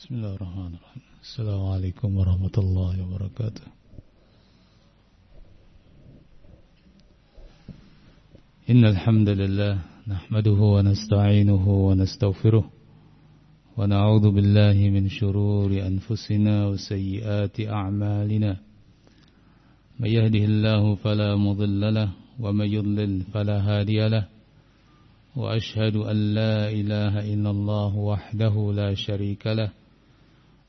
Bismillahirrahmanirrahim. Assalamualaikum warahmatullahi wabarakatuh. Innal hamdalillah nahmaduhu wa nasta'inuhu wa nastaghfiruh wa na'udzu billahi min shururi anfusina wa sayyiati a'malina. May yahdihillahu fala mudilla lahu wa may yudlil fala hadiya lahu. وأشهد أن لا إله إلا الله وحده لا شريك له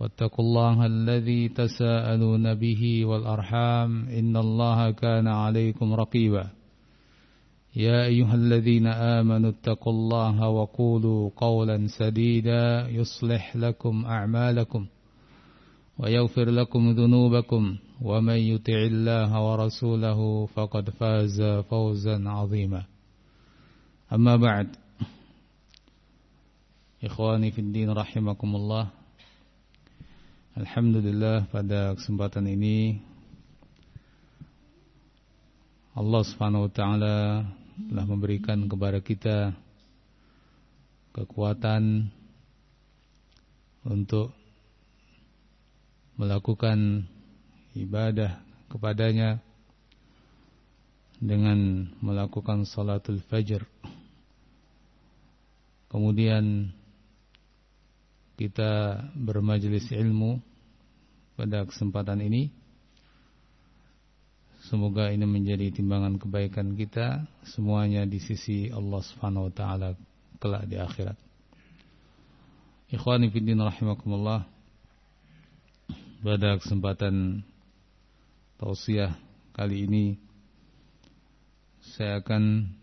واتقوا الله الذي تساءلون به والأرحام إن الله كان عليكم رقيبا يا أيها الذين آمنوا اتقوا الله وقولوا قولا سديدا يصلح لكم أعمالكم ويغفر لكم ذنوبكم ومن يطع الله ورسوله فقد فاز فوزا عظيما Amma ba'd. Ikhwani fiddin rahimakumullah. Alhamdulillah, pada kesempatan ini Allah Subhanahu wa ta'ala telah memberikan kepada kita kekuatan untuk melakukan ibadah kepadanya dengan melakukan salatul fajr. Kemudian kita bermajelis ilmu pada kesempatan ini. Semoga ini menjadi timbangan kebaikan kita semuanya di sisi Allah Subhanahu wa taala kelak di akhirat. Ikhwani fiddin rahimakumullah. Pada kesempatan tausiah kali ini saya akan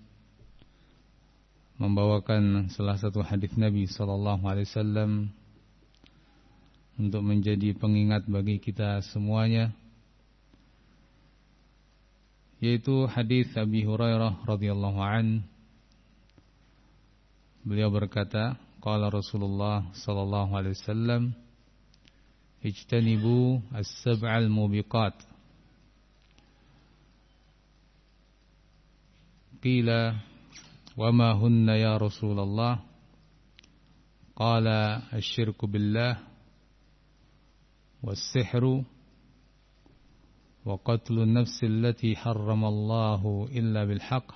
membawakan salah satu hadis Nabi sallallahu alaihi wasallam untuk menjadi pengingat bagi kita semuanya, yaitu hadis Abi Hurairah radhiyallahu an. Beliau berkata, qala Rasulullah sallallahu alaihi wasallam, ijtanibu as-sab'al mubiqat. Qila وما هن يا رسول الله قال الشرك بالله والسحر وقتل النفس التي حرم الله إلا بالحق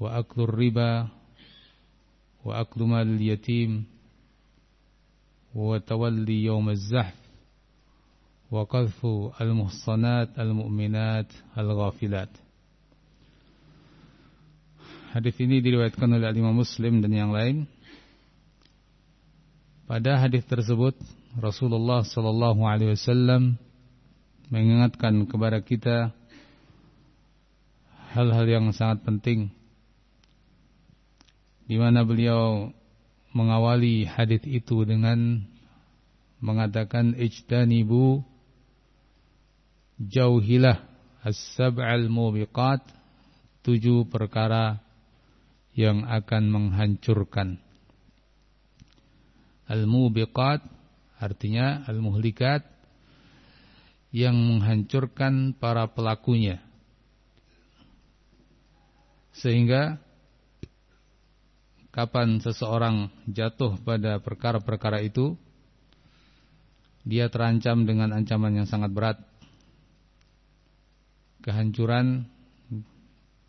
وأكل الربا وأكل مال اليتيم وتولي يوم الزحف وقذف المحصنات المؤمنات الغافلات. Hadis ini diriwayatkan oleh Imam Muslim dan yang lain. Pada hadis tersebut Rasulullah sallallahu alaihi wasallam mengingatkan kepada kita hal-hal yang sangat penting, di mana beliau mengawali hadis itu dengan mengatakan ijtanibu, jauhilah as-sab'al mubiqat, 7 perkara yang akan menghancurkan. Al-mubiqat artinya al-muhlikat, yang menghancurkan para pelakunya, sehingga kapan seseorang jatuh pada perkara-perkara itu, dia terancam dengan ancaman yang sangat berat. Kehancuran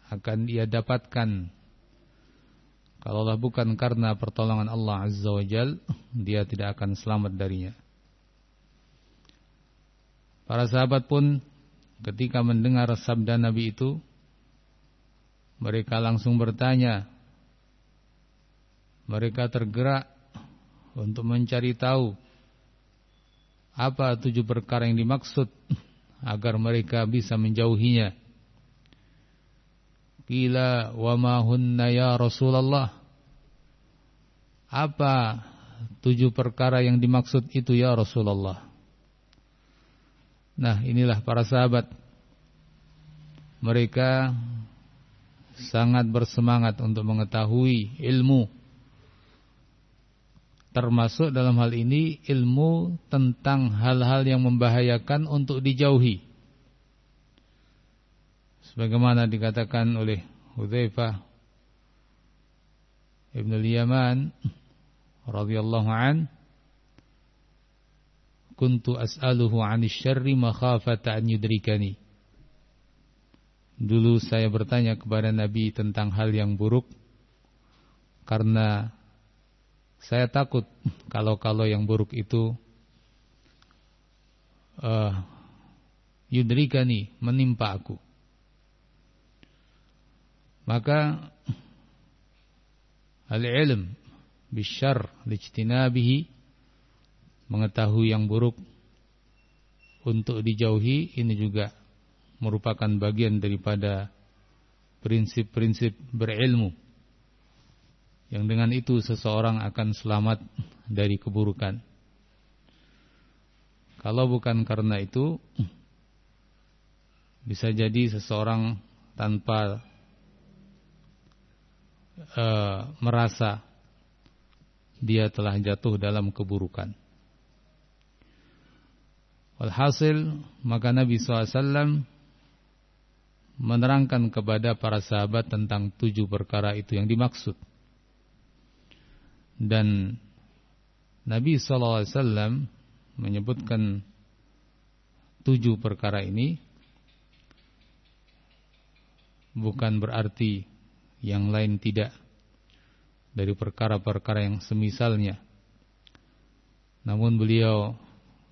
akan ia dapatkan kalaulah bukan karena pertolongan Allah Azza wa Jal, dia tidak akan selamat darinya. Para sahabat pun ketika mendengar sabda Nabi itu, mereka langsung bertanya. Mereka tergerak untuk mencari tahu apa 7 perkara yang dimaksud agar mereka bisa menjauhinya. Qila wa ma hunna ya Rasulullah. Apa 7 perkara yang dimaksud itu ya Rasulullah? Nah, inilah para sahabat. Mereka sangat bersemangat untuk mengetahui ilmu, termasuk dalam hal ini ilmu tentang hal-hal yang membahayakan untuk dijauhi. Sebagaimana dikatakan oleh Hudzaifah Ibn al-Yaman radhiyallahu an, kuntu as'aluhu 'anil syarri makhafata an yudrikani. Dulu saya bertanya kepada Nabi tentang hal yang buruk karena saya takut kalau yang buruk itu yudrikani, menimpa aku. Maka al-ilm bisyarr lijtinabihi, mengetahui yang buruk untuk dijauhi, ini juga merupakan bagian daripada prinsip-prinsip berilmu, yang dengan itu seseorang akan selamat dari keburukan. Kalau bukan karena itu, bisa jadi seseorang tanpa merasa dia telah jatuh dalam keburukan. Walhasil, maka Nabi SAW menerangkan kepada para sahabat tentang 7 perkara itu yang dimaksud. Dan Nabi SAW menyebutkan 7 perkara ini, bukan berarti yang lain tidak, dari perkara-perkara yang semisalnya. Namun beliau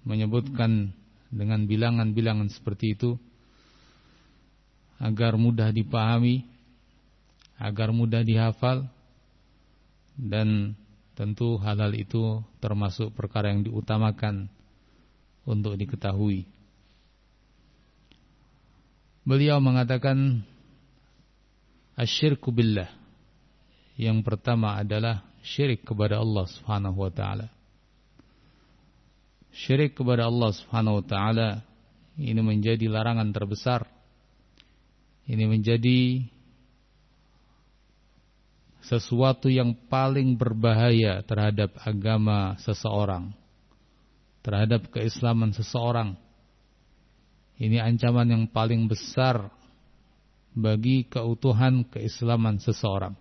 menyebutkan dengan bilangan-bilangan seperti itu agar mudah dipahami, agar mudah dihafal, dan tentu hal-hal itu termasuk perkara yang diutamakan untuk diketahui. Beliau mengatakan asyirku billah. Yang pertama adalah syirik kepada Allah Subhanahu wa taala. Syirik kepada Allah Subhanahu wa taala ini menjadi larangan terbesar. Ini menjadi sesuatu yang paling berbahaya terhadap agama seseorang, terhadap keislaman seseorang. Ini ancaman yang paling besar bagi keutuhan keislaman seseorang.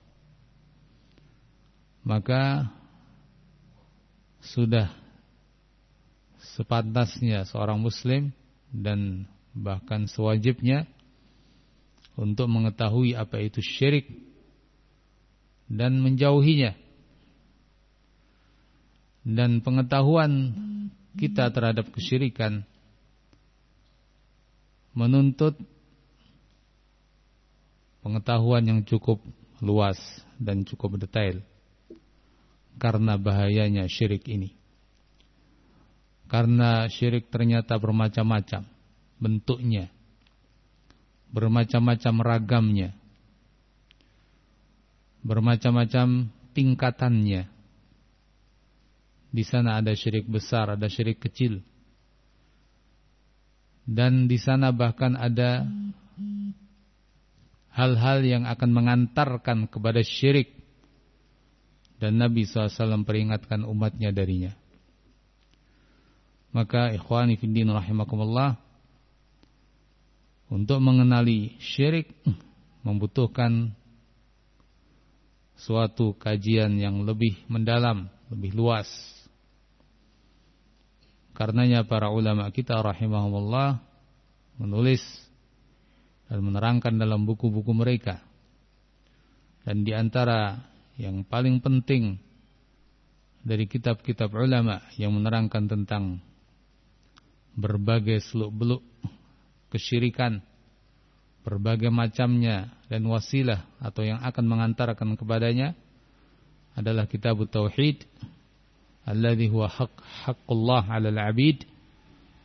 Maka sudah sepantasnya seorang muslim dan bahkan sewajibnya untuk mengetahui apa itu syirik dan menjauhinya. Dan pengetahuan kita terhadap kesyirikan menuntut pengetahuan yang cukup luas dan cukup detail, karena bahayanya syirik ini. Karena syirik ternyata bermacam-macam bentuknya, bermacam-macam ragamnya, bermacam-macam tingkatannya. Di sana ada syirik besar, ada syirik kecil, dan di sana bahkan ada hal-hal yang akan mengantarkan kepada syirik, dan Nabi SAW peringatkan umatnya darinya. Maka ikhwani fiddin rahimakumullah, untuk mengenali syirik membutuhkan suatu kajian yang lebih mendalam, lebih luas. Karenanya para ulama kita rahimahumullah menulis dan menerangkan dalam buku-buku mereka. Dan di antara yang paling penting dari kitab-kitab ulama yang menerangkan tentang berbagai seluk-beluk kesyirikan, berbagai macamnya dan wasilah atau yang akan mengantarkan kepadanya, adalah kitab Tauhid alladhi huwa haqqullah 'alal 'abid,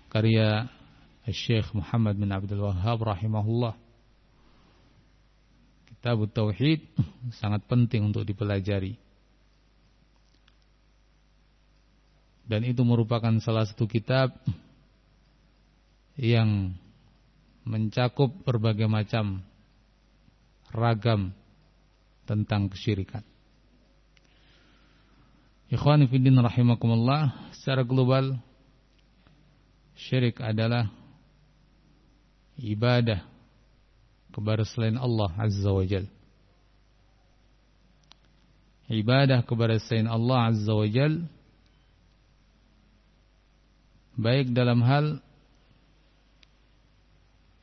karya Syekh Muhammad bin Abdul Wahhab rahimahullah. Kitab Tauhid sangat penting untuk dipelajari, dan itu merupakan salah satu kitab yang mencakup berbagai macam ragam tentang kesyirikan. Ikhwan fiddin rahimakumullah, secara global syirik adalah ibadah kepada selain Allah Azza wa Jalla. Ibadah kepada selain Allah Azza wa Jalla, baik dalam hal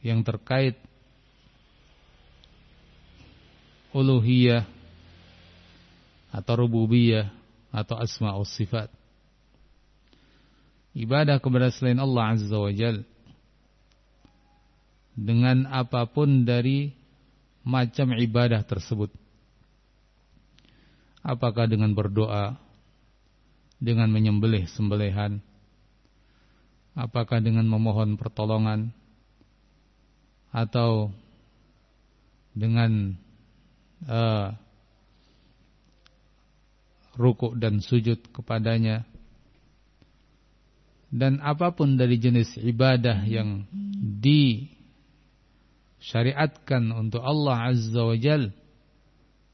yang terkait uluhiyah atau rububiyah atau asma wa sifat. Ibadah kepada selain Allah Azza wa Jalla dengan apapun dari macam ibadah tersebut. Apakah dengan berdoa, dengan menyembelih sembelihan, apakah dengan memohon pertolongan, atau dengan rukuk dan sujud kepadanya, dan apapun dari jenis ibadah yang disyariatkan untuk Allah Azza wa Jalla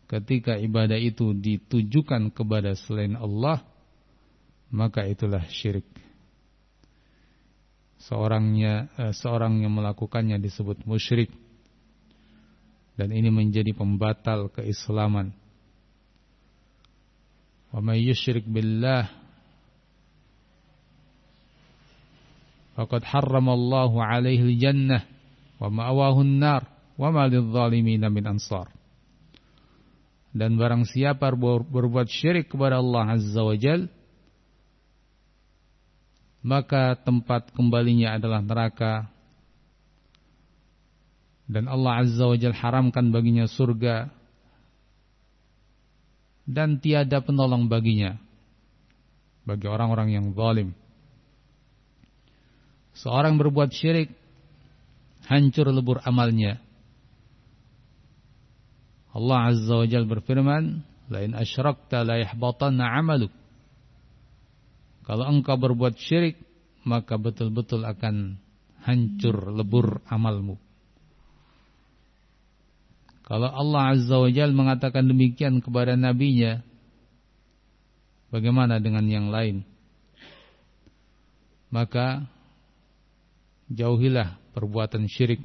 ketika ibadah itu ditujukan kepada selain Allah, maka itulah syirik. Seorang yang melakukannya disebut musyrik, dan ini menjadi pembatal keislaman. Wa may yusyrik billah faqad harramallahu alaihi aljannah wa ma'awahu an-nar wa ma lidh-dhalimin min ansar. Dan barang siapa berbuat syirik kepada Allah Azza wa Jalla, maka tempat kembalinya adalah neraka, dan Allah Azza wa Jalla haramkan baginya surga, dan tiada penolong baginya, bagi orang-orang yang zalim. Seorang berbuat syirik, hancur lebur amalnya. Allah Azza wa Jalla berfirman, "La in asyrakta la yahbatanna 'amaluk." Kalau engkau berbuat syirik, maka betul-betul akan hancur lebur amalmu. Kalau Allah Azza wa Jalla mengatakan demikian kepada nabinya, bagaimana dengan yang lain? Maka jauhilah perbuatan syirik.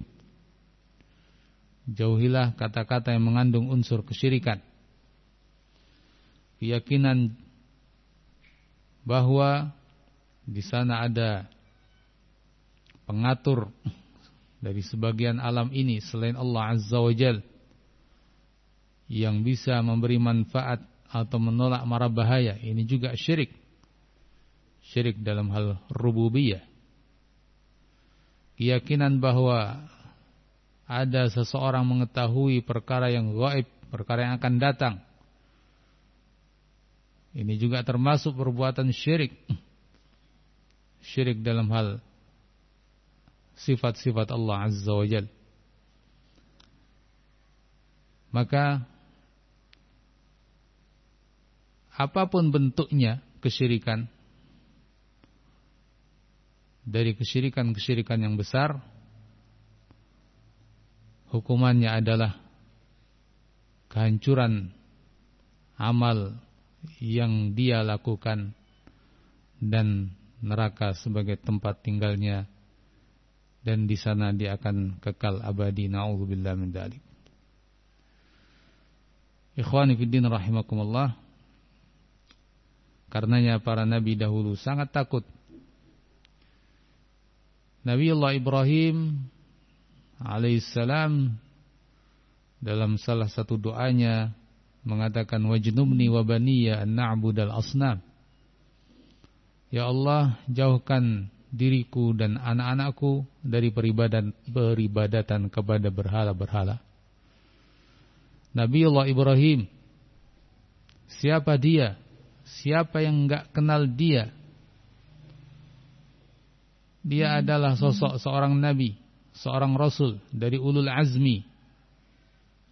Jauhilah kata-kata yang mengandung unsur kesyirikan. Keyakinan bahwa di sana ada pengatur dari sebagian alam ini selain Allah Azza wa Jalla yang bisa memberi manfaat atau menolak mara bahaya, ini juga syirik. Syirik dalam hal rububiyah. Keyakinan bahwa ada seseorang mengetahui perkara yang gaib, perkara yang akan datang, ini juga termasuk perbuatan syirik. Syirik dalam hal sifat-sifat Allah Azza wa Jalla. Maka apapun bentuknya kesyirikan, dari kesyirikan-kesyirikan yang besar, hukumannya adalah kehancuran amal yang dia lakukan dan neraka sebagai tempat tinggalnya, dan di sana dia akan kekal abadi. Na'udzubillah min dzalik. Ikhwani fiddin rahimakumullah, karenanya para nabi dahulu sangat takut. Nabi Allah Ibrahim alaihissalam dalam salah satu doanya mengatakan, wajnubni wa baniya an na'budal asnam. Ya Allah, jauhkan diriku dan anak-anakku dari peribadatan kepada berhala-berhala. Nabi Allah Ibrahim, siapa dia? Siapa yang enggak kenal dia? Dia adalah sosok seorang nabi, seorang rasul dari ulul azmi,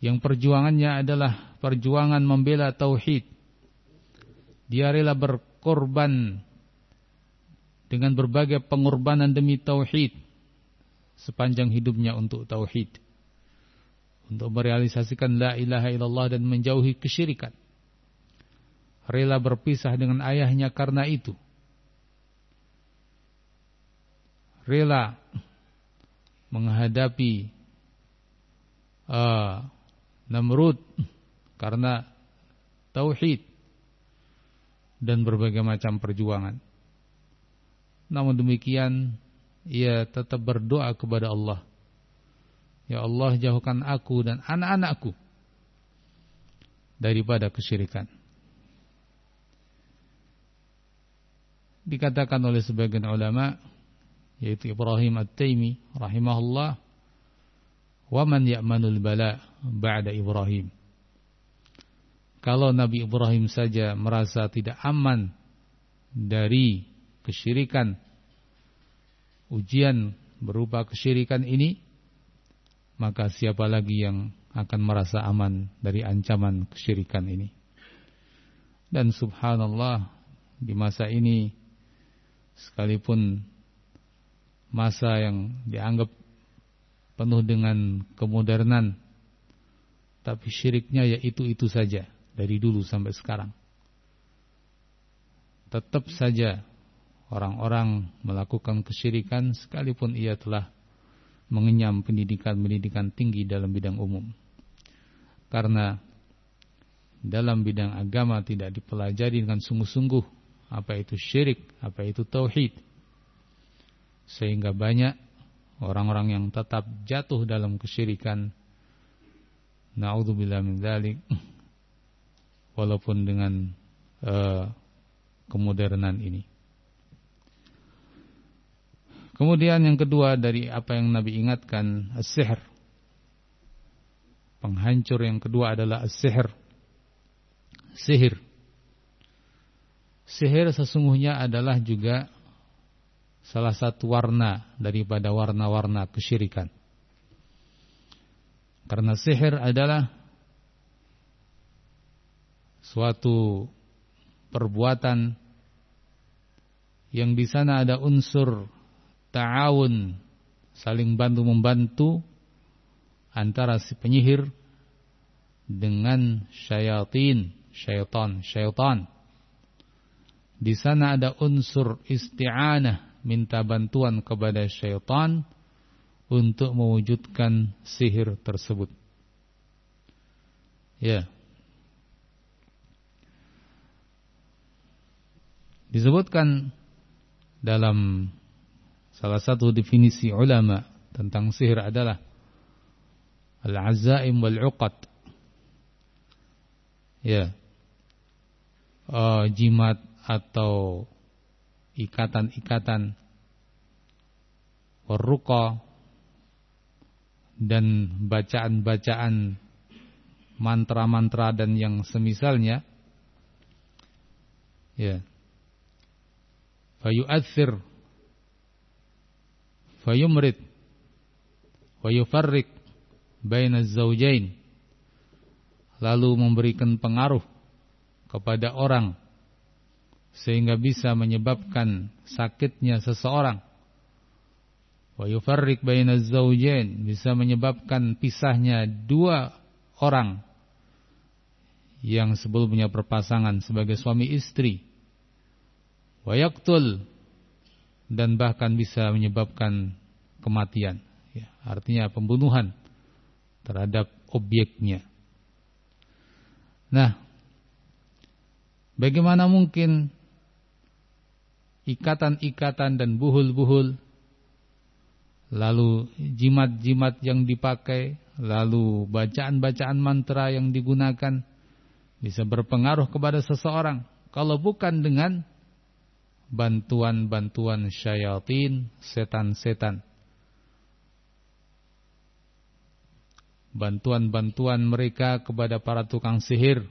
yang perjuangannya adalah perjuangan membela tauhid. Dia rela berkorban dengan berbagai pengorbanan demi tauhid, sepanjang hidupnya untuk tauhid, untuk merealisasikan la ilaha illallah dan menjauhi kesyirikan. Rela berpisah dengan ayahnya karena itu. Rela menghadapi Namrud karena tauhid dan berbagai macam perjuangan. Namun demikian ia tetap berdoa kepada Allah, ya Allah, jauhkan aku dan anak-anakku daripada kesyirikan. Dikatakan oleh sebagian ulama, yaitu Ibrahim At-Taimi rahimahullah, wa man ya'manul bala ba'da Ibrahim. Kalau Nabi Ibrahim saja merasa tidak aman dari kesyirikan, ujian berupa kesyirikan ini, maka siapa lagi yang akan merasa aman dari ancaman kesyirikan ini? Dan subhanallah, di masa ini, sekalipun masa yang dianggap penuh dengan kemodernan, tapi syiriknya ya itu-itu saja dari dulu sampai sekarang. Tetap saja orang-orang melakukan kesyirikan sekalipun ia telah mengenyam pendidikan-pendidikan tinggi dalam bidang umum. Karena dalam bidang agama tidak dipelajari dengan sungguh-sungguh apa itu syirik, apa itu tauhid, sehingga banyak orang-orang yang tetap jatuh dalam kesyirikan, na'udzubillah min dzalik, walaupun dengan kemodernan ini. Kemudian yang kedua dari apa yang Nabi ingatkan, as-sihr. Penghancur yang kedua adalah as-sihr. Sihir. Sihir sesungguhnya adalah juga salah satu warna daripada warna-warna kesyirikan. Karena sihir adalah suatu perbuatan yang di sana ada unsur ta'awun, saling bantu-membantu antara si penyihir dengan syaitan. Di sana ada unsur isti'anah, minta bantuan kepada syaitan untuk mewujudkan sihir tersebut. Ya. Disebutkan dalam salah satu definisi ulama tentang sihir adalah al-azaim wal-uqad. Ya. Jimat atau ikatan-ikatan, warruqa, dan bacaan-bacaan mantra-mantra dan yang semisalnya, ya, fayu'athir, fayumrid, wayufarrik baina az-zawjain, lalu memberikan pengaruh kepada orang sehingga bisa menyebabkan sakitnya seseorang. Wa yufarriq bainaz zawjain, bisa menyebabkan pisahnya dua orang yang sebelumnya berpasangan sebagai suami istri. Wa yaqtul, dan bahkan bisa menyebabkan kematian, ya, artinya pembunuhan terhadap objeknya. Nah, bagaimana mungkin ikatan-ikatan dan buhul-buhul, lalu jimat-jimat yang dipakai, lalu bacaan-bacaan mantra yang digunakan bisa berpengaruh kepada seseorang kalau bukan dengan bantuan-bantuan syayatin, setan-setan, bantuan-bantuan mereka kepada para tukang sihir.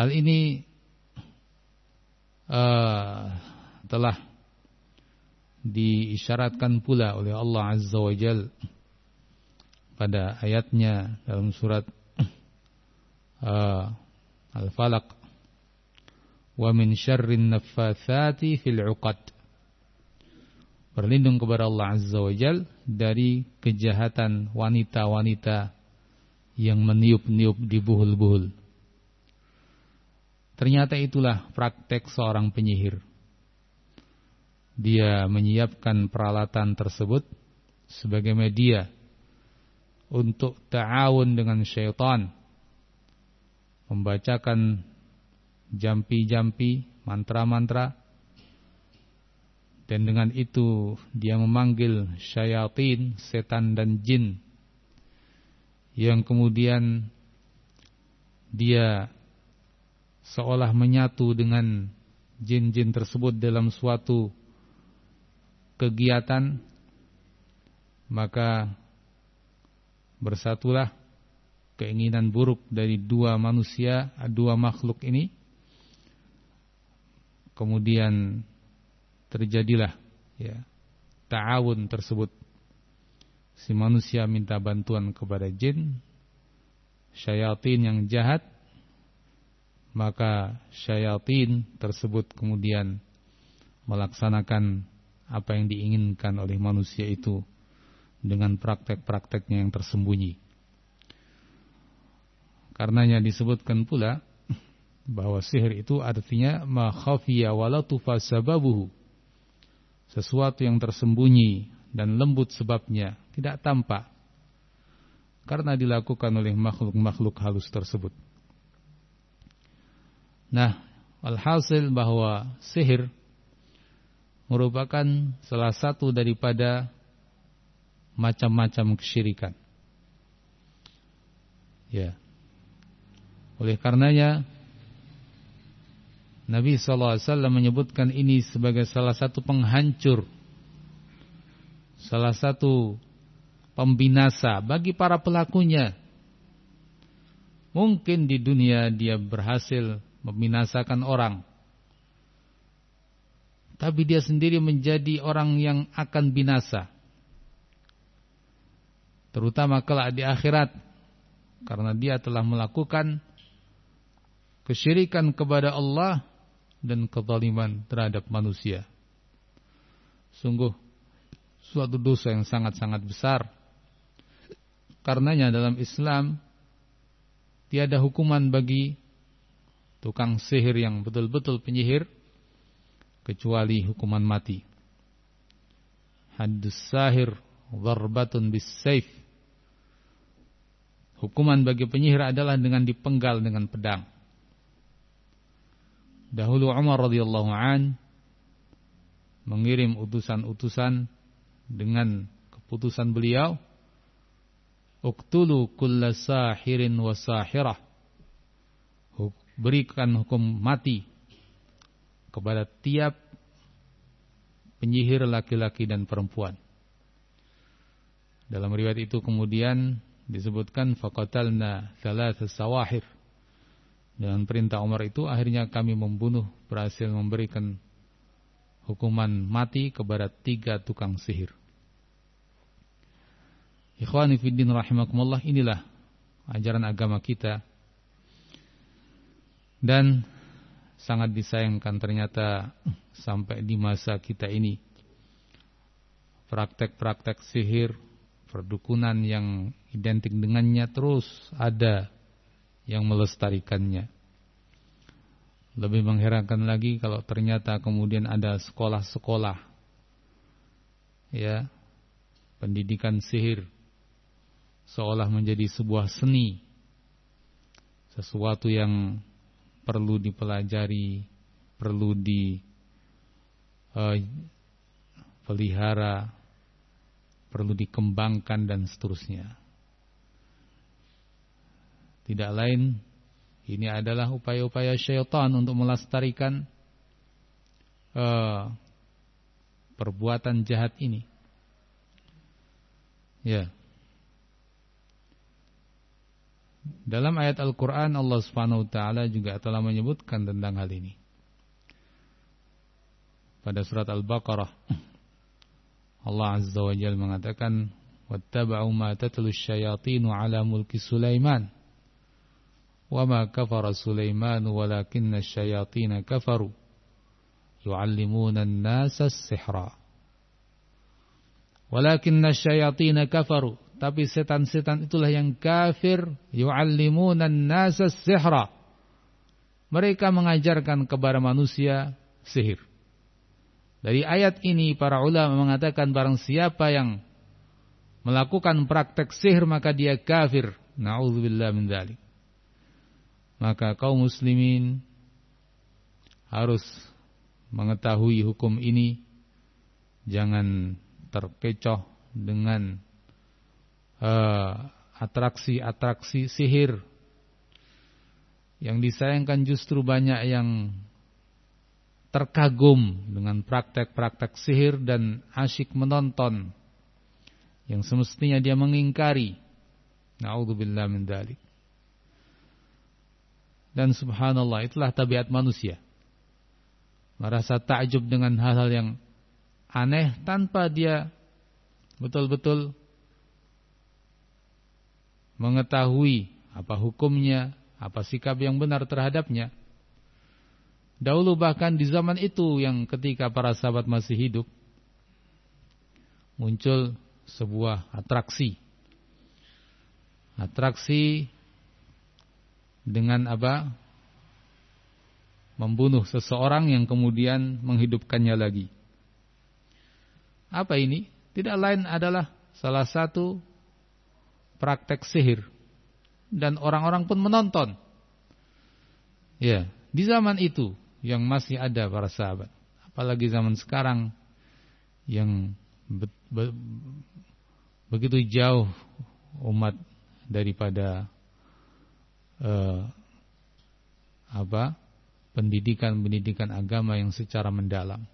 Hal ini telah diisyaratkan pula oleh Allah Azza wa Jalla pada ayatnya dalam surat Al-Falaq, wa min syarrin naffatsati fil 'uqad, berlindung kepada Allah Azza wa Jal dari kejahatan wanita-wanita yang meniup-niup di buhul-buhul. Ternyata itulah praktek seorang penyihir. Dia menyiapkan peralatan tersebut sebagai media untuk ta'awun dengan syaitan, membacakan jampi-jampi, mantra-mantra, dan dengan itu dia memanggil syayatin, setan dan jin, yang kemudian dia seolah menyatu dengan jin-jin tersebut dalam suatu kegiatan. Maka bersatulah keinginan buruk dari dua manusia, dua makhluk ini, kemudian terjadilah ta'awun tersebut. Si manusia minta bantuan kepada jin, syayatin yang jahat, maka syayatin tersebut kemudian melaksanakan apa yang diinginkan oleh manusia itu dengan praktek-prakteknya yang tersembunyi. Karenanya disebutkan pula bahwa sihir itu artinya ma khafiya wala tufa sababuhu, sesuatu yang tersembunyi dan lembut sebabnya, tidak tampak karena dilakukan oleh makhluk-makhluk halus tersebut. Nah, alhasil bahwa sihir merupakan salah satu daripada macam-macam kesyirikan. Ya. Oleh karenanya Nabi SAW menyebutkan ini sebagai salah satu penghancur, salah satu pembinasa bagi para pelakunya. Mungkin di dunia dia berhasil membinasakan orang, tapi dia sendiri menjadi orang yang akan binasa, terutama kelak di akhirat, karena dia telah melakukan kesyirikan kepada Allah dan kezaliman terhadap manusia. Sungguh suatu dosa yang sangat-sangat besar. Karenanya dalam Islam tiada hukuman bagi tukang sihir yang betul-betul penyihir kecuali hukuman mati. Haddus sahir darbatun bis saif. Hukuman bagi penyihir adalah dengan dipenggal dengan pedang. Dahulu Umar radhiyallahu an mengirim utusan-utusan dengan keputusan beliau, uktulu kulla sahirin wa sahirah, berikan hukum mati kepada tiap penyihir laki-laki dan perempuan. Dalam riwayat itu kemudian disebutkan faqatalna thalatha sawahir. Dengan perintah Umar itu akhirnya kami membunuh, berhasil memberikan hukuman mati kepada 3 tukang sihir. Ikhwani fiddin rahimakumullah, inilah ajaran agama kita. Dan sangat disayangkan ternyata sampai di masa kita ini praktek-praktek sihir, perdukunan yang identik dengannya terus ada yang melestarikannya. Lebih mengherankan lagi kalau ternyata kemudian ada sekolah-sekolah, ya, pendidikan sihir seolah menjadi sebuah seni, sesuatu yang perlu dipelajari, perlu dipelihara, perlu dikembangkan dan seterusnya. Tidak lain, ini adalah upaya-upaya syaitan untuk melestarikan perbuatan jahat ini. Ya. Dalam ayat Al-Quran Allah Subhanahu Wa Taala juga telah menyebutkan tentang hal ini. Pada surat Al-Baqarah Allah Azza wa Jalla mengatakan, "Wattaba'u ma tatlu asy-syayatinu 'ala mulki Sulaiman. وَمَا كَفَرَ سُلَيْمَانُ وَلَكِنَّ الشَّيَاطِينَ كَفَرُوا يُعَلِّمُونَ النَّاسَ السِّحْرَ Walakinna syayatina kafaru, tapi setan-setan itulah yang kafir, yu'allimunan nasa sihra, mereka mengajarkan kepada manusia sihir. Dari ayat ini para ulama mengatakan barang siapa yang melakukan praktek sihir maka dia kafir, na'udzubillah min dzalik. Maka kaum muslimin harus mengetahui hukum ini, jangan terkecoh dengan atraksi-atraksi sihir. Yang disayangkan justru banyak yang terkagum dengan praktek-praktek sihir dan asyik menonton, yang semestinya dia mengingkari. Na'udzubillah min dzalik. Dan subhanallah, itulah tabiat manusia, merasa takjub dengan hal-hal yang aneh tanpa dia betul-betul mengetahui apa hukumnya, apa sikap yang benar terhadapnya. Dahulu bahkan di zaman itu, yang ketika para sahabat masih hidup, muncul sebuah atraksi. Atraksi dengan apa? Membunuh seseorang yang kemudian menghidupkannya lagi. Apa ini? Tidak lain adalah salah satu praktek sihir. Dan orang-orang pun menonton. Ya, di zaman itu yang masih ada para sahabat, apalagi zaman sekarang yang begitu jauh umat daripada pendidikan-pendidikan agama yang secara mendalam.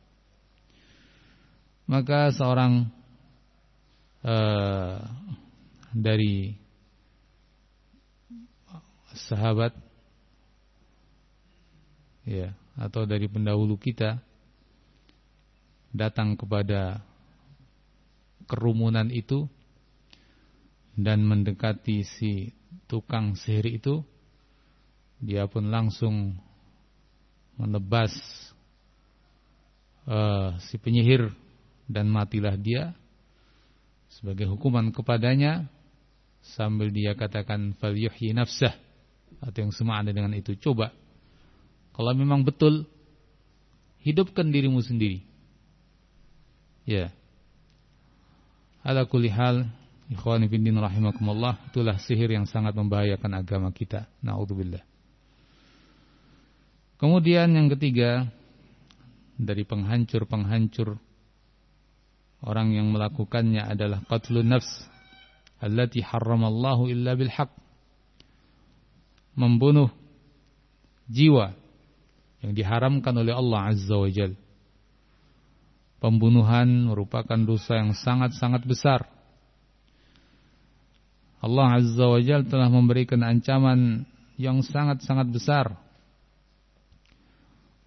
Maka seorang dari sahabat, ya, atau dari pendahulu kita, datang kepada kerumunan itu dan mendekati si tukang sihir itu. Dia pun langsung menebas si penyihir dan matilah dia sebagai hukuman kepadanya, sambil dia katakan fal yuhyi nafsah, atau yang semakna dengan itu. Coba kalau memang betul, hidupkan dirimu sendiri. Ya. Ala kulli hal, ikhwani fid din rahimakumullah, itulah sihir yang sangat membahayakan agama kita. Naudzubillah. Kemudian yang ketiga, dari penghancur-penghancur orang yang melakukannya adalah qatlun nafs allati harramallahu illa bil haqq, membunuh jiwa yang diharamkan oleh Allah Azza wa Jalla. Pembunuhan merupakan dosa yang sangat-sangat besar. Allah Azza wa Jalla telah memberikan ancaman yang sangat-sangat besar.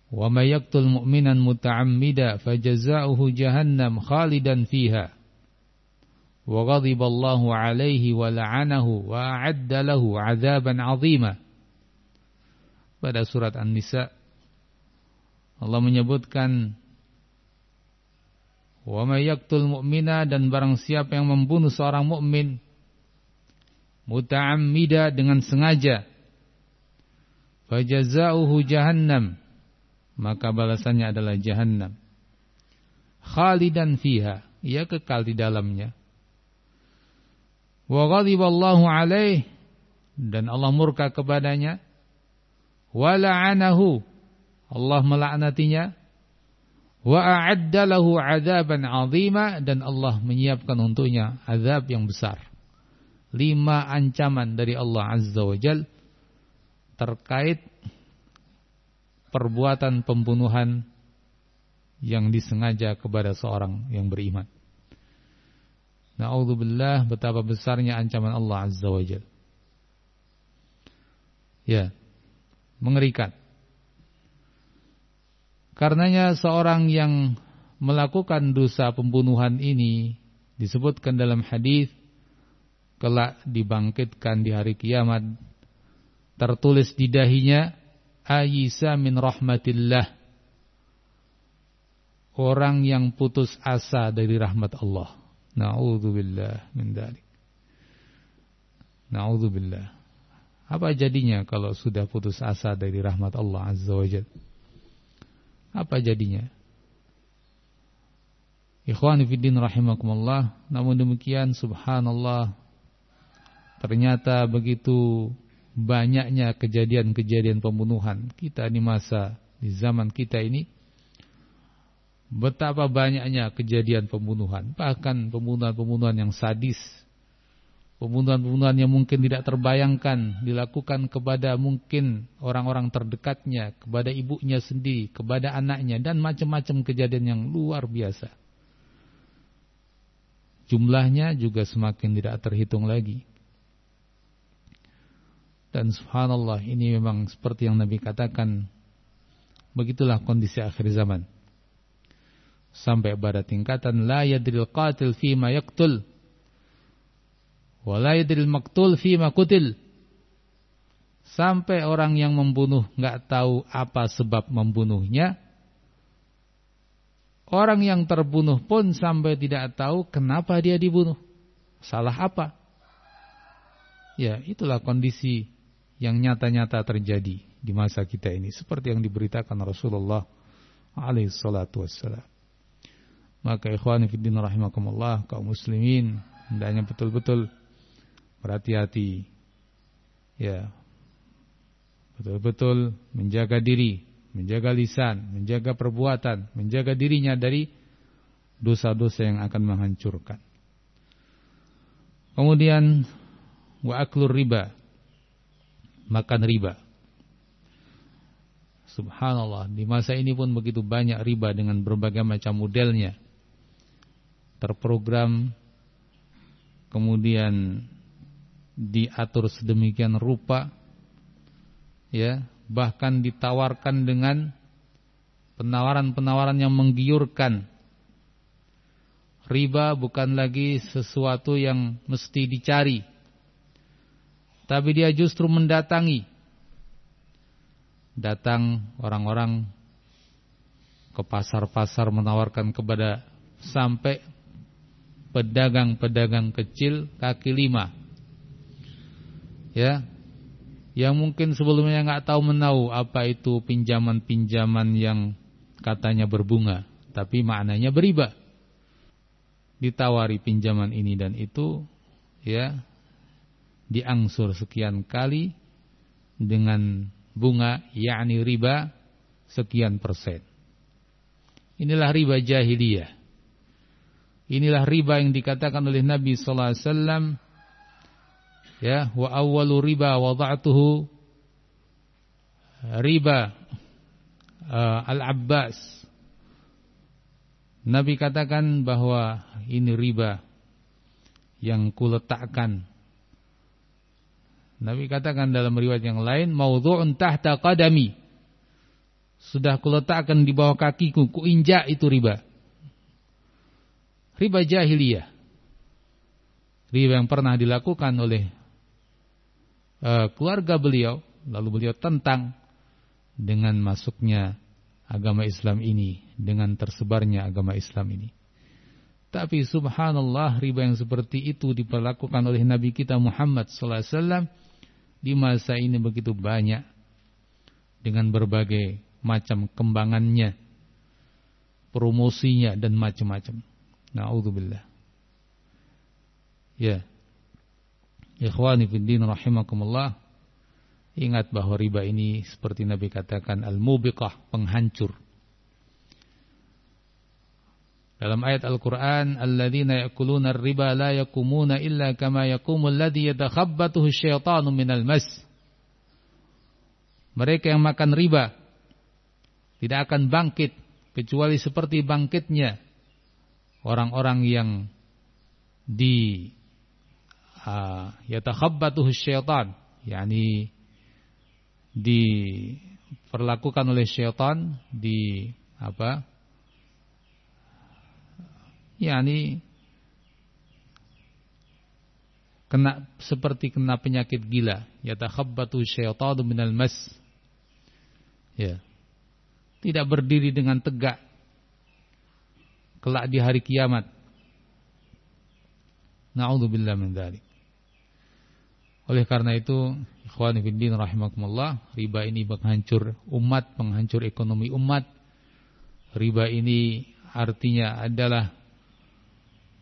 Wa may yaqtul mu'minan muta'ammida fajazaohu jahannam khalidan fiha wa ghadiballahu alaihi wa la'anahu wa a'adda lahu 'adzaban 'azima. Pada surat An-Nisa Allah menyebutkan wa may yaqtul mu'mina, dan barang siapa yang membunuh seorang mukmin muta'ammida, dengan sengaja, fajazaohu jahannam, maka balasannya adalah jahannam, khalidan fiha, ia kekal di dalamnya. Wa ghadiballahu alaih, dan Allah murka kepadanya. Wa la'anahu, Allah melaknatinya. Wa a'adda lahu 'adzaban 'azima, dan Allah menyiapkan untuknya azab yang besar. 5 ancaman dari Allah Azza wa Jalla terkait perbuatan pembunuhan yang disengaja kepada seorang yang beriman. Na'udzubillah, betapa besarnya ancaman Allah Azza wa Jalla. Ya, mengerikan. Karenanya seorang yang melakukan dosa pembunuhan ini disebutkan dalam hadis kelak dibangkitkan di hari kiamat, tertulis di dahinya ayisa min rahmatillah, orang yang putus asa dari rahmat Allah. Na'udzu billah min dzalik. Na'udzu billah. Apa jadinya kalau sudah putus asa dari rahmat Allah Azza wa Jalla? Apa jadinya? Ikhwani fiddin rahimakumullah. Namun demikian, subhanallah, ternyata begitu banyaknya kejadian-kejadian pembunuhan kita di masa, di zaman kita ini. Betapa banyaknya kejadian pembunuhan, bahkan pembunuhan-pembunuhan yang sadis, pembunuhan-pembunuhan yang mungkin tidak terbayangkan dilakukan kepada mungkin orang-orang terdekatnya, kepada ibunya sendiri, kepada anaknya, dan macam-macam kejadian yang luar biasa. Jumlahnya juga semakin tidak terhitung lagi. Dan subhanallah, ini memang seperti yang Nabi katakan, begitulah kondisi akhir zaman. Sampai pada tingkatan la yadril qatil fima yaqtul wa la yadril maqtul fima qutil. Sampai orang yang membunuh enggak tahu apa sebab membunuhnya, orang yang terbunuh pun sampai tidak tahu kenapa dia dibunuh, salah apa. Ya, itulah kondisi yang nyata-nyata terjadi di masa kita ini, seperti yang diberitakan Rasulullah alaihi salatu wassalam. Maka ikhwani fiddin rahimakumullah, kaum muslimin hendaknya betul-betul berhati-hati, ya, betul-betul menjaga diri, menjaga lisan, menjaga perbuatan, menjaga dirinya dari dosa-dosa yang akan menghancurkan. Kemudian wa aklur riba, makan riba. Subhanallah, di masa ini pun begitu banyak riba dengan berbagai macam modelnya, terprogram, kemudian diatur sedemikian rupa, ya, bahkan ditawarkan dengan penawaran-penawaran yang menggiurkan. Riba bukan lagi sesuatu yang mesti dicari, tapi dia justru mendatangi. Datang orang-orang ke pasar-pasar menawarkan kepada, sampai pedagang-pedagang kecil kaki lima, ya, yang mungkin sebelumnya nggak tahu menahu apa itu pinjaman-pinjaman yang katanya berbunga tapi maknanya beriba. Ditawari pinjaman ini dan itu, ya, diangsur sekian kali dengan bunga, yakni riba sekian persen. Inilah riba jahiliyah. Inilah riba yang dikatakan oleh Nabi sallallahu alaihi wasallam, ya, wa awwalu riba wada'tuhu riba Al-Abbas. Nabi katakan bahwa ini riba yang kuletakkan. Nabi katakan dalam riwayat yang lain, maudhu'un tahta qadami, sudah kuletakkan di bawah kakiku, kuinjak itu riba. Riba jahiliyah, riba yang pernah dilakukan oleh keluarga beliau, lalu beliau tentang dengan masuknya agama Islam ini, dengan tersebarnya agama Islam ini. Tapi subhanallah, riba yang seperti itu diperlakukan oleh Nabi kita Muhammad sallallahu alaihi wasallam di masa ini begitu banyak dengan berbagai macam kembangannya, promosinya, dan macam-macam. Na'udzubillah. Ya. Ikhwani fiddin rahimakumullah, ingat bahwa riba ini seperti Nabi katakan al-mubiqah, penghancur. Dalam ayat Al-Qur'an, "Alladzina ya'kuluna ar-riba la yaqumuna illa kama yaqumul ladzi yatakhabbathu asy-syaitanu minal mas." Mereka yang makan riba tidak akan bangkit kecuali seperti bangkitnya orang-orang yang di yatakhabbatuhu syaitan, yakni diperlakukan oleh syaitan, di apa? Yakni kena, seperti kena penyakit gila, yatakhabbatuhu syaitanu minal mas. Ya. Tidak berdiri dengan tegak kelak di hari kiamat. Na'udzubillah min dzalik. Oleh karena itu, ikhwani fiddin rahimakumullah, riba ini penghancur umat, penghancur ekonomi umat. Riba ini artinya adalah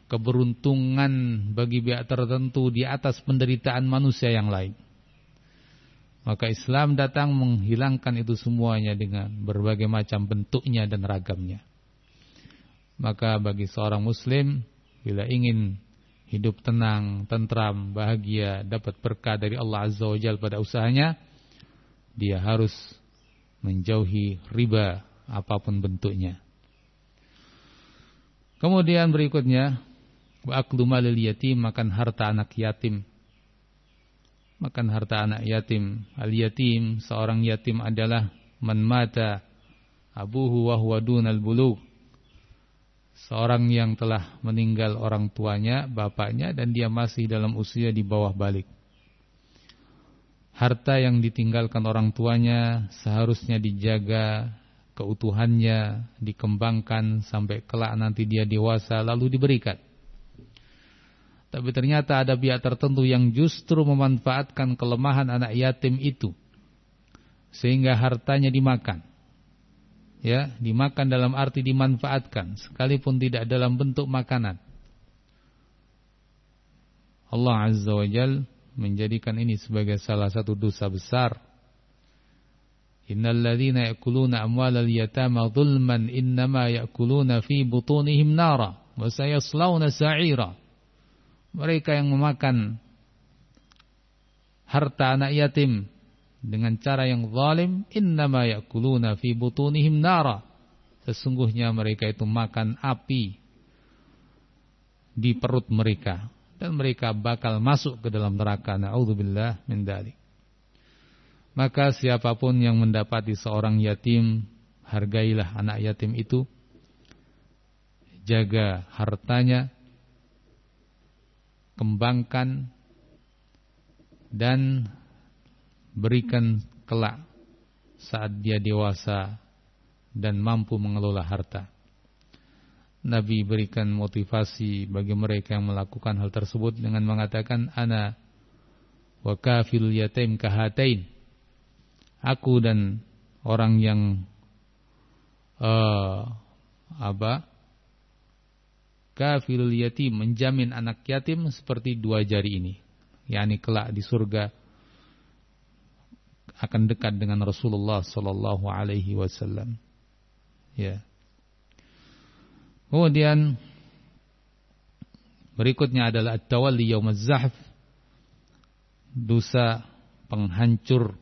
keberuntungan bagi pihak tertentu di atas penderitaan manusia yang lain. Maka Islam datang menghilangkan itu semuanya dengan berbagai macam bentuknya dan ragamnya. Maka bagi seorang muslim, bila ingin hidup tenang, tentram, bahagia, dapat berkah dari Allah Azza wa Jalla pada usahanya, dia harus menjauhi riba apapun bentuknya. Kemudian berikutnya, wa aklu malil yatim, makan harta anak yatim. Makan harta anak yatim. Al yatim, seorang yatim adalah man mata abuhu wa huwa dunal bulugh. Seorang yang telah meninggal orang tuanya, bapaknya, dan dia masih dalam usia di bawah balik. Harta yang ditinggalkan orang tuanya seharusnya dijaga keutuhannya, dikembangkan sampai kelak nanti dia dewasa lalu diberikan. Tapi ternyata ada pihak tertentu yang justru memanfaatkan kelemahan anak yatim itu sehingga hartanya dimakan. Ya, dimakan dalam arti dimanfaatkan, sekalipun tidak dalam bentuk makanan. Allah Azza wa Jalla menjadikan ini sebagai salah satu dosa besar. Innal ladzina ya'kuluna amwalal yatama dhulman innama ya'kuluna fi butunihim nara wa sayaslawna sa'ira. Mereka yang memakan harta anak yatim dengan cara yang zalim, innama ya'kuluna fi butunihim nara, sesungguhnya mereka itu makan api di perut mereka dan mereka bakal masuk ke dalam neraka. Na'udzubillah min dzalik. Maka siapapun yang mendapati seorang yatim, hargailah anak yatim itu, jaga hartanya, kembangkan dan berikan kelak saat dia dewasa dan mampu mengelola harta. Nabi berikan motivasi bagi mereka yang melakukan hal tersebut dengan mengatakan, ana wa kafil yatim kahatain. Aku dan orang yang kafil yatim, menjamin anak yatim seperti dua jari ini. Yani kelak di surga akan dekat dengan Rasulullah sallallahu alaihi wasallam. Ya. Kemudian berikutnya adalah at-tawalli yaumaz zahf, dosa penghancur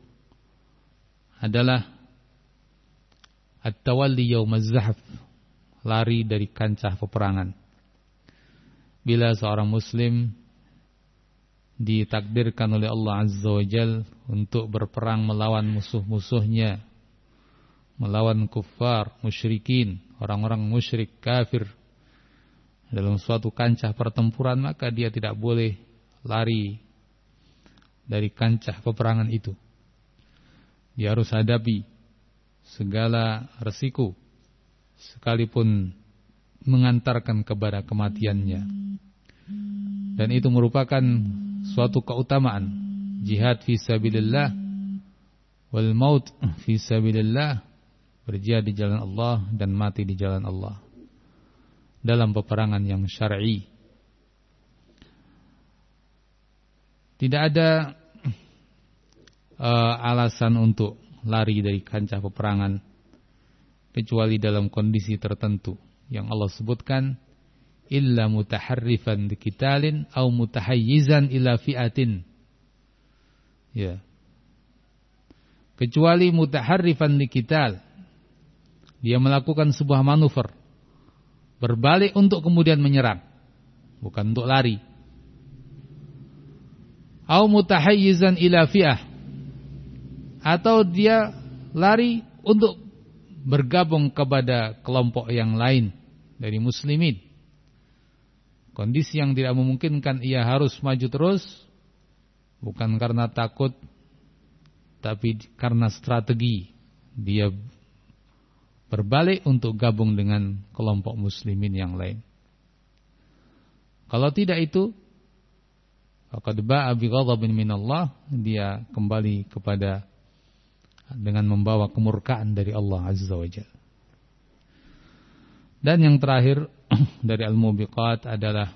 adalah at-tawalli yaumaz zahf, lari dari kancah peperangan. Bila seorang muslim ditakdirkan oleh Allah Azza wa Jalla untuk berperang melawan musuh-musuhnya, melawan kuffar, musyrikin, orang-orang musyrik, kafir, dalam suatu kancah pertempuran, maka dia tidak boleh lari dari kancah peperangan itu. Dia harus hadapi segala resiko, sekalipun mengantarkan kepada kematiannya. Dan itu merupakan suatu keutamaan, jihad fi sabilillah wal maut fi sabilillah, berjihad di jalan Allah dan mati di jalan Allah dalam peperangan yang syar'i. Tidak ada alasan untuk lari dari kancah peperangan kecuali dalam kondisi tertentu yang Allah sebutkan, illa mutaharrifan biqitalin au mutahayyizan ila fi'atin. Ya. Kecuali mutaharrifan liqital, dia melakukan sebuah manuver, berbalik untuk kemudian menyerang, bukan untuk lari. Au mutahayyizan ila fi'ah, atau dia lari untuk bergabung kepada kelompok yang lain dari muslimin. Kondisi yang tidak memungkinkan ia harus maju terus, bukan karena takut, tapi karena strategi. Dia berbalik untuk gabung dengan kelompok muslimin yang lain. Kalau tidak itu, Faqad ba'a bi ghadabin minallah, dia kembali kepada dengan membawa kemurkaan dari Allah Azza wa Jalla. Dan yang terakhir dari al-mubiqat adalah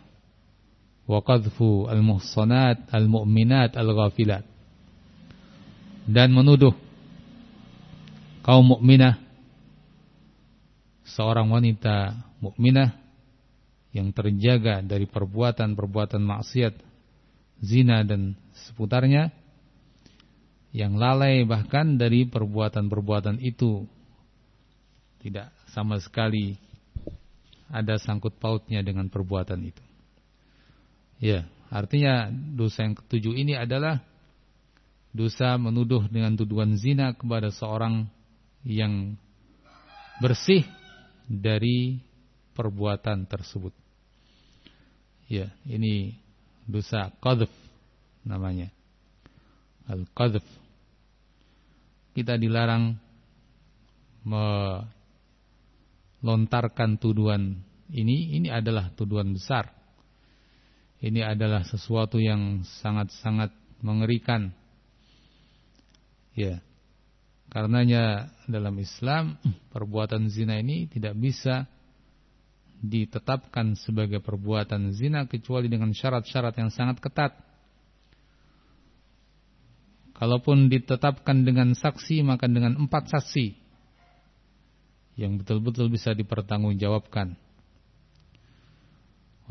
wa qadhfu al-muhsanat al-mu'minat al-ghafilat, dan menuduh kaum mukminah, seorang wanita mukminah yang terjaga dari perbuatan-perbuatan maksiat, zina dan seputarnya, yang lalai bahkan dari perbuatan-perbuatan itu, tidak sama sekali ada sangkut pautnya dengan perbuatan itu. Ya, artinya dosa yang ketujuh ini adalah dosa menuduh dengan tuduhan zina kepada seorang yang bersih dari perbuatan tersebut. Ya, ini dosa qadhf namanya. Al-qadhf. Kita dilarang melontarkan tuduhan ini. Ini adalah tuduhan besar. Ini adalah sesuatu yang sangat-sangat mengerikan. Ya. Karenanya dalam Islam perbuatan zina ini tidak bisa ditetapkan sebagai perbuatan zina kecuali dengan syarat-syarat yang sangat ketat. Kalaupun ditetapkan dengan saksi, maka dengan 4 saksi yang betul-betul bisa dipertanggungjawabkan.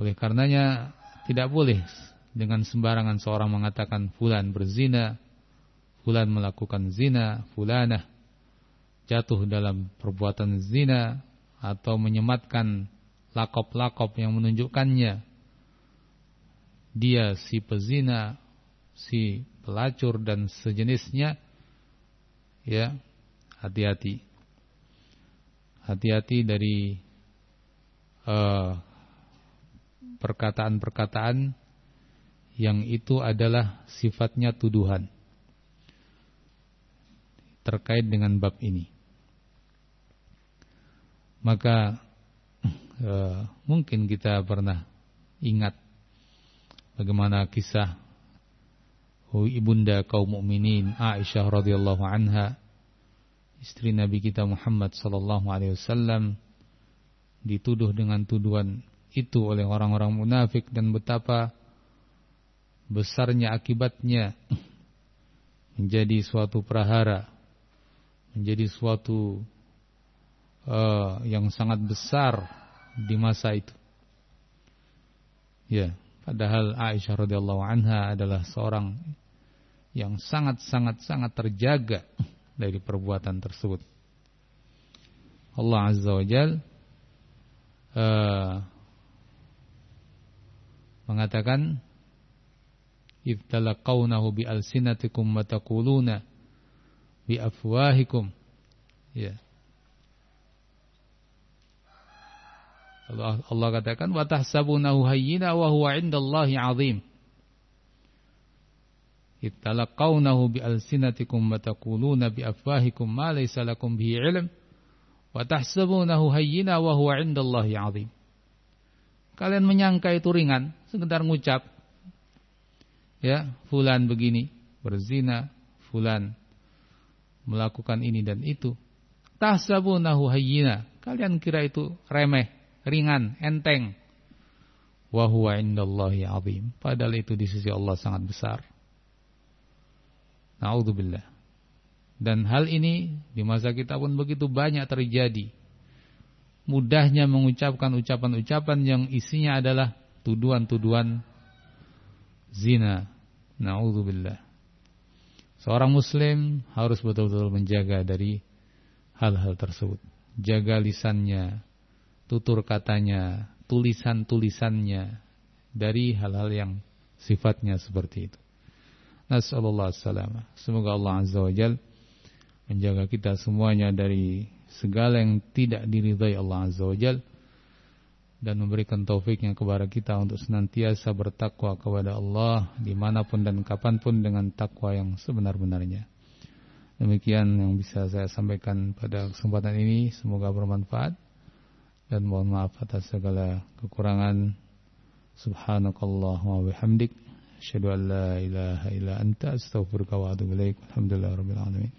Oleh karenanya tidak boleh dengan sembarangan seorang mengatakan fulan berzina, fulan melakukan zina, fulanah jatuh dalam perbuatan zina, atau menyematkan lakop-lakop yang menunjukkannya dia si pezina, si pelacur dan sejenisnya. Ya, hati-hati, hati-hati dari perkataan-perkataan yang itu adalah sifatnya tuduhan terkait dengan bab ini. Maka mungkin kita pernah ingat bagaimana kisah ibunda kaum mukminin Aisyah radhiyallahu anha, istri Nabi kita Muhammad sallallahu alaihi wasallam, dituduh dengan tuduhan itu oleh orang-orang munafik, dan betapa besarnya akibatnya, menjadi suatu prahara, menjadi suatu yang sangat besar di masa itu. Ya, padahal Aisyah radhiyallahu anha adalah seorang yang sangat terjaga dari perbuatan tersebut. Allah Azza wa Jalla mengatakan, "Idz talaqawnahu bi alsinatikum wa taquluna bi afwahikum." Ya. Allah katakan, wa tahsabunahu hayyina wa huwa 'indallahi 'azim. Ittalaqawnahu bi alsinatikum wa taquluna bi afwahikum ma laysa lakum bihi 'ilm wa tahsabunahu hayyina wa huwa 'indallahi 'azim. Kalian menyangka itu ringan, sekedar ngucap. Ya, fulan begini, berzina, fulan melakukan ini dan itu. Tahsabunahu hayyina, kalian kira itu remeh, ringan, enteng. Wa huwa indallahi azim, padahal itu di sisi Allah sangat besar. Na'udzubillah. Dan hal ini di masa kita pun begitu banyak terjadi. Mudahnya mengucapkan ucapan-ucapan yang isinya adalah tuduhan-tuduhan zina. Na'udzubillah. Seorang muslim harus betul-betul menjaga dari hal-hal tersebut. Jaga lisannya, tutur katanya, tulisan-tulisannya dari hal-hal yang sifatnya seperti itu. Nasallallahu alaihi wasallam. Semoga Allah Azza wa Jalla menjaga kita semuanya dari segala yang tidak diridhai Allah Azza wa Jalla, dan memberikan taufiknya kepada kita untuk senantiasa bertakwa kepada Allah dimanapun dan kapanpun dengan takwa yang sebenar-benarnya. Demikian yang bisa saya sampaikan pada kesempatan ini. Semoga bermanfaat. Dan mohon maaf atas segala kekurangan. Subhanakallahumma wa bihamdik, Asyhadu an la ilaha illa anta astaghfiruka wa atubu ilaik. Alhamdulillahirabbil alamin.